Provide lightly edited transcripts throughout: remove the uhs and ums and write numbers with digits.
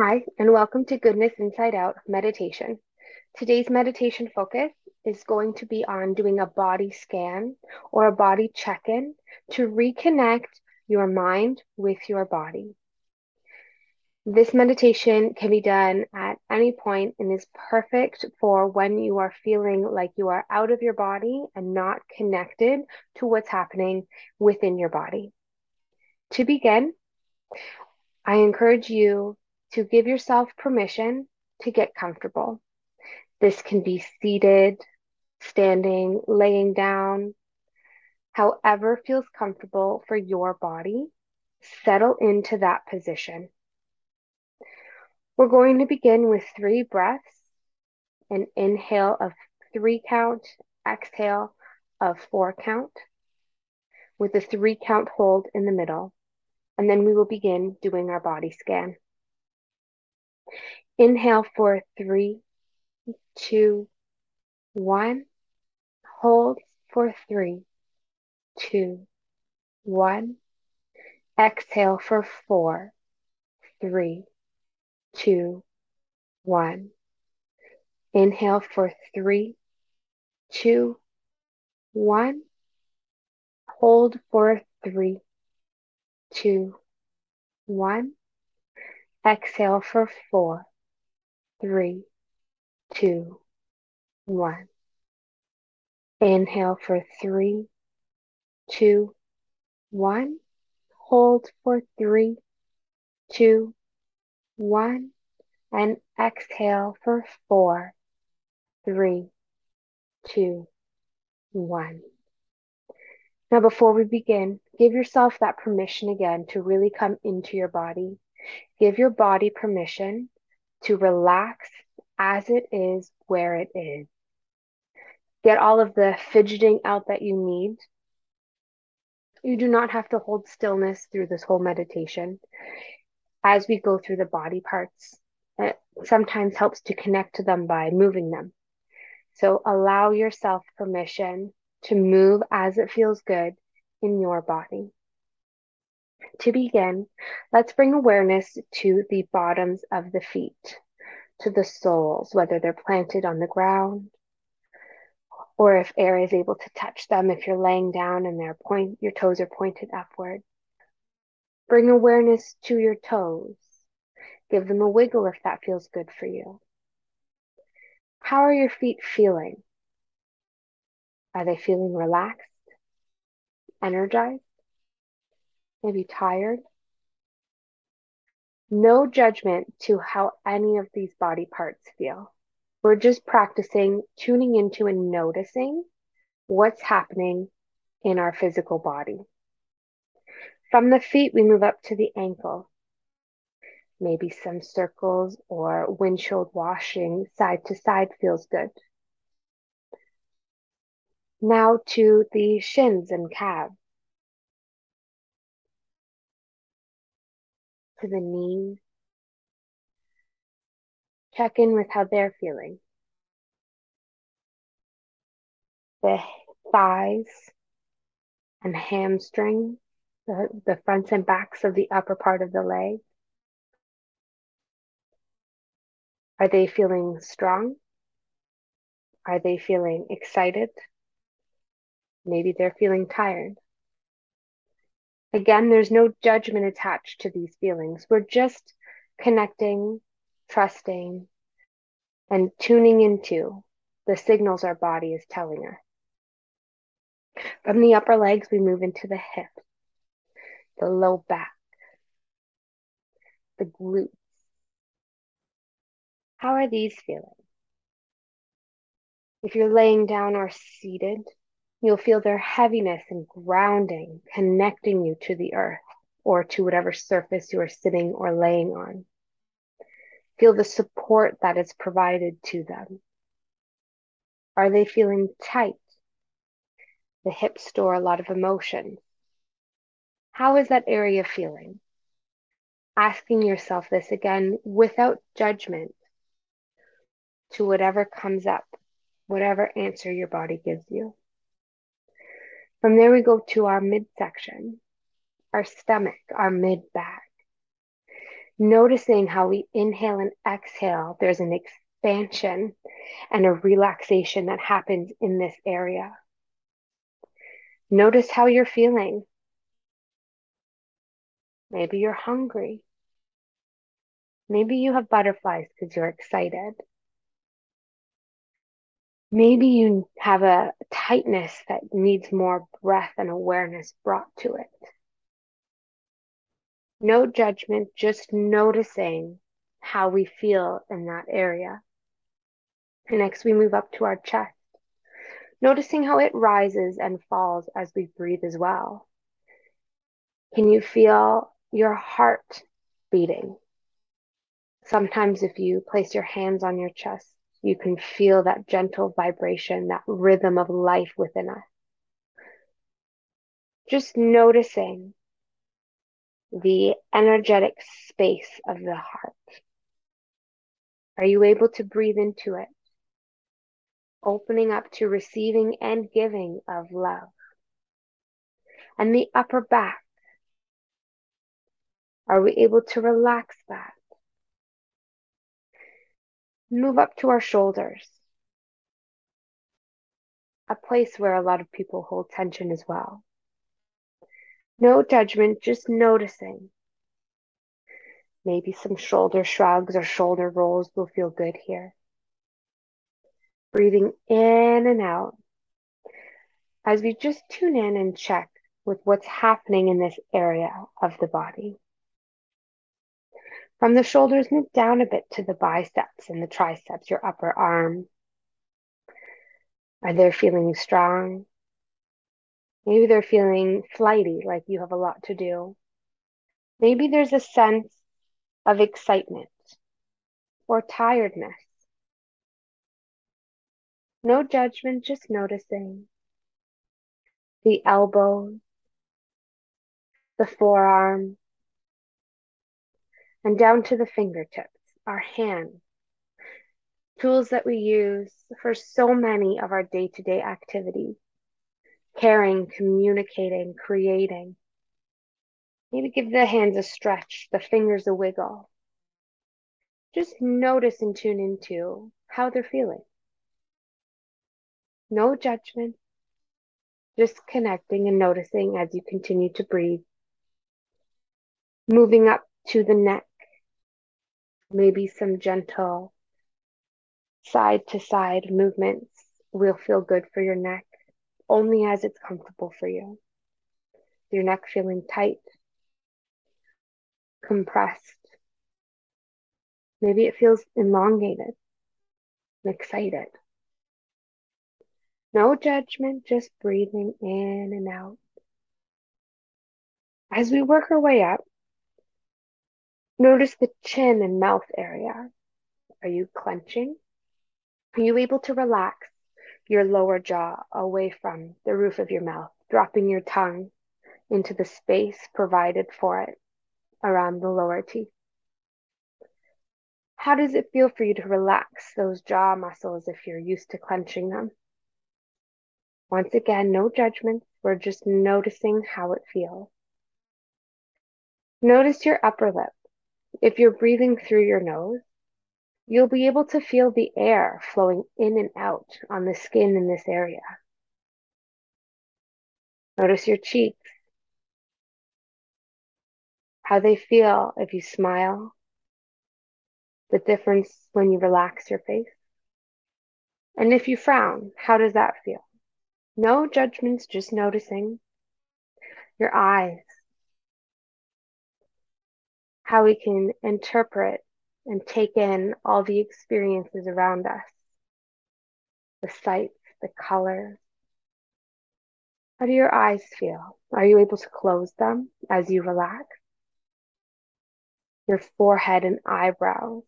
Hi, and welcome to Goodness Inside Out Meditation. Today's meditation focus is going to be on doing a body scan or a body check-in to reconnect your mind with your body. This meditation can be done at any point and is perfect for when you are feeling like you are out of your body and not connected to what's happening within your body. To begin, I encourage you to give yourself permission to get comfortable. This can be seated, standing, laying down, however feels comfortable for your body. Settle into that position. We're going to begin with 3 breaths, an inhale of 3 count, exhale of 4 count, with a 3 count hold in the middle. And then we will begin doing our body scan. Inhale for 3, 2, 1. Hold for 3, 2, 1. Exhale for 4, 3, 2, 1. Inhale for 3, 2, 1. Hold for 3, 2, 1. Exhale for 4, 3, 2, 1. Inhale for 3, 2, 1. Hold for 3, 2, 1. And exhale for 4, 3, 2, 1. Now, before we begin, give yourself that permission again to really come into your body. Give your body permission to relax as it is, where it is. Get all of the fidgeting out that you need. You do not have to hold stillness through this whole meditation. As we go through the body parts, it sometimes helps to connect to them by moving them. So allow yourself permission to move as it feels good in your body. To begin, let's bring awareness to the bottoms of the feet, to the soles, whether they're planted on the ground, or if air is able to touch them, if you're laying down and your toes are pointed upward. Bring awareness to your toes. Give them a wiggle if that feels good for you. How are your feet feeling? Are they feeling relaxed, energized? Maybe tired? No judgment to how any of these body parts feel. We're just practicing tuning into and noticing what's happening in our physical body. From the feet, we move up to the ankle. Maybe some circles or windshield washing side to side feels good. Now to the shins and calves. To the knees. Check in with how they're feeling. The thighs and hamstrings, the fronts and backs of the upper part of the leg. Are they feeling strong? Are they feeling excited? Maybe they're feeling tired. Again, there's no judgment attached to these feelings. We're just connecting, trusting, and tuning into the signals our body is telling us. From the upper legs, we move into the hips, the low back, the glutes. How are these feeling? If you're laying down or seated, you'll feel their heaviness and grounding, connecting you to the earth or to whatever surface you are sitting or laying on. Feel the support that is provided to them. Are they feeling tight? The hips store a lot of emotion. How is that area feeling? Asking yourself this again without judgment to whatever comes up, whatever answer your body gives you. From there, we go to our midsection, our stomach, our mid-back. noticing how we inhale and exhale, there's an expansion and a relaxation that happens in this area. Notice how you're feeling. Maybe you're hungry. Maybe you have butterflies because you're excited. Maybe you have a tightness that needs more breath and awareness brought to it. No judgment, just noticing how we feel in that area. And next, we move up to our chest, noticing how it rises and falls as we breathe as well. Can you feel your heart beating? Sometimes if you place your hands on your chest, you can feel that gentle vibration, that rhythm of life within us. Just noticing the energetic space of the heart. Are you able to breathe into it? Opening up to receiving and giving of love. And the upper back. Are we able to relax that? Move up to our shoulders, a place where a lot of people hold tension as well. No judgment, just noticing. Maybe some shoulder shrugs or shoulder rolls will feel good here. Breathing in and out as we just tune in and check with what's happening in this area of the body. From the shoulders, move down a bit to the biceps and the triceps, your upper arm. Are they feeling strong? Maybe they're feeling flighty, like you have a lot to do. Maybe there's a sense of excitement or tiredness. No judgment, just noticing. The elbows, the forearm, and down to the fingertips, our hands, tools that we use for so many of our day-to-day activities. Caring, communicating, creating. Maybe give the hands a stretch, the fingers a wiggle. Just notice and tune into how they're feeling. No judgment, just connecting and noticing as you continue to breathe. Moving up to the neck, maybe some gentle side-to-side movements will feel good for your neck. Only as it's comfortable for you. Your neck feeling tight, compressed. Maybe it feels elongated and excited. No judgment, just breathing in and out. As we work our way up, notice the chin and mouth area. Are you clenching? Are you able to relax your lower jaw away from the roof of your mouth, dropping your tongue into the space provided for it around the lower teeth? How does it feel for you to relax those jaw muscles if you're used to clenching them? Once again, no judgment. We're just noticing how it feels. Notice your upper lip. If you're breathing through your nose, you'll be able to feel the air flowing in and out on the skin in this area. Notice your cheeks, how they feel if you smile, the difference when you relax your face. And if you frown, how does that feel? No judgments, just noticing. Your eyes, how we can interpret and take in all the experiences around us, the sights, the colors. How do your eyes feel? Are you able to close them as you relax? Your forehead and eyebrows.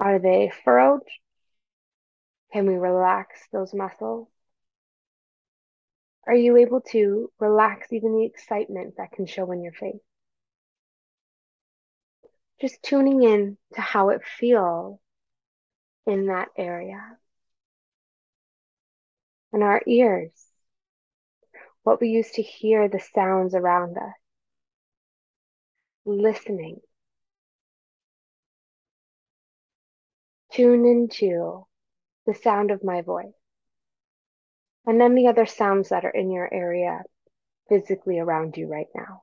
Are they furrowed? Can we relax those muscles? Are you able to relax even the excitement that can show in your face? Just tuning in to how it feels in that area. And our ears, what we use to hear the sounds around us. listening. Tune into the sound of my voice and then the other sounds that are in your area physically around you right now.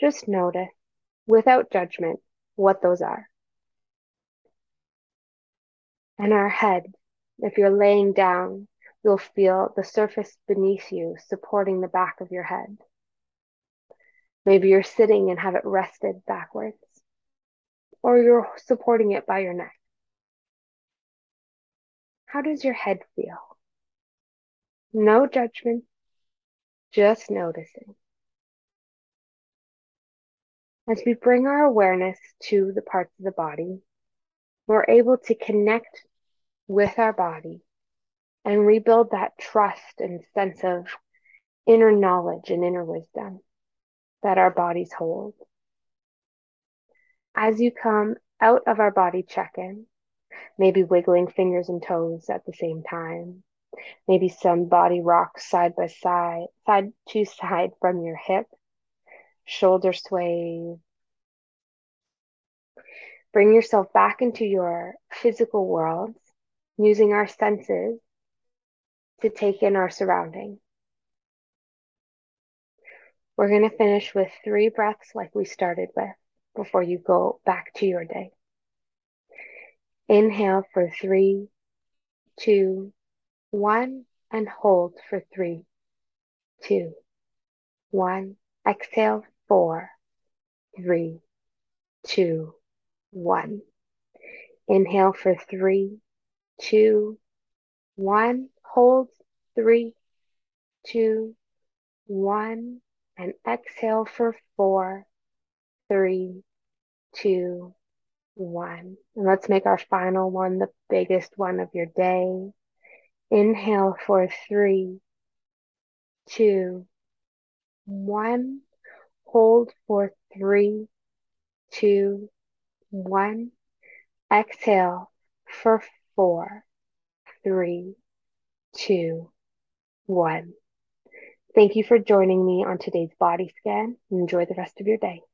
Just notice without judgment what those are. And our head, if you're laying down, you'll feel the surface beneath you supporting the back of your head. Maybe you're sitting and have it rested backwards, or you're supporting it by your neck. How does your head feel? No judgment, just noticing. As we bring our awareness to the parts of the body, we're able to connect with our body and rebuild that trust and sense of inner knowledge and inner wisdom that our bodies hold. As you come out of our body check-in, maybe wiggling fingers and toes at the same time, maybe some body rocks side by side, side to side from your hip, shoulder sways. Bring yourself back into your physical world, using our senses to take in our surroundings. We're going to finish with 3 breaths like we started with before you go back to your day. Inhale for 3, 2, 1, and hold for 3, 2, 1. Exhale, 4, 3, 2, 1. Inhale for 3, 2, 1. Hold 3, 2, 1. And exhale for 4, 3, 2, 1. And let's make our final one the biggest one of your day. Inhale for 3, 2, 1. Hold for 3, 2, 1. Exhale for 4, 3, 2, 1. Thank you for joining me on today's body scan. Enjoy the rest of your day.